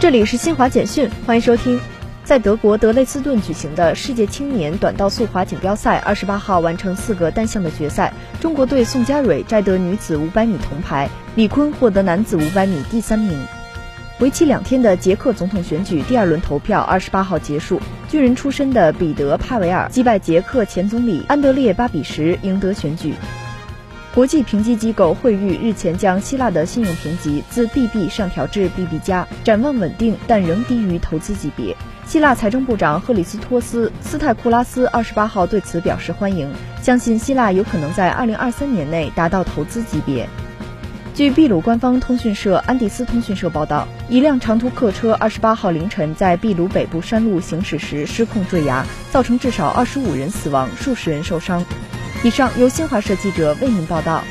这里是新华简讯，欢迎收听。在德国德累斯顿举行的世界青年短道速滑锦标赛28号完成4个单项的决赛，中国队宋佳蕊摘得女子500米铜牌，李坤获得男子500米第3名。为期2天的捷克总统选举第2轮投票28号结束，军人出身的彼得·帕维尔击败捷克前总理安德烈8比10赢得选举。国际评级机构惠誉日前将希腊的信用评级自 BB 上调至 BB 加，展望稳定，但仍低于投资级别。希腊财政部长赫里斯托斯·斯泰库拉斯28号对此表示欢迎，相信希腊有可能在2023年内达到投资级别。据秘鲁官方通讯社安第斯通讯社报道，一辆长途客车28号凌晨在秘鲁北部山路行驶时失控坠崖，造成至少25人死亡，数十人受伤。以上由新华社记者为您报道。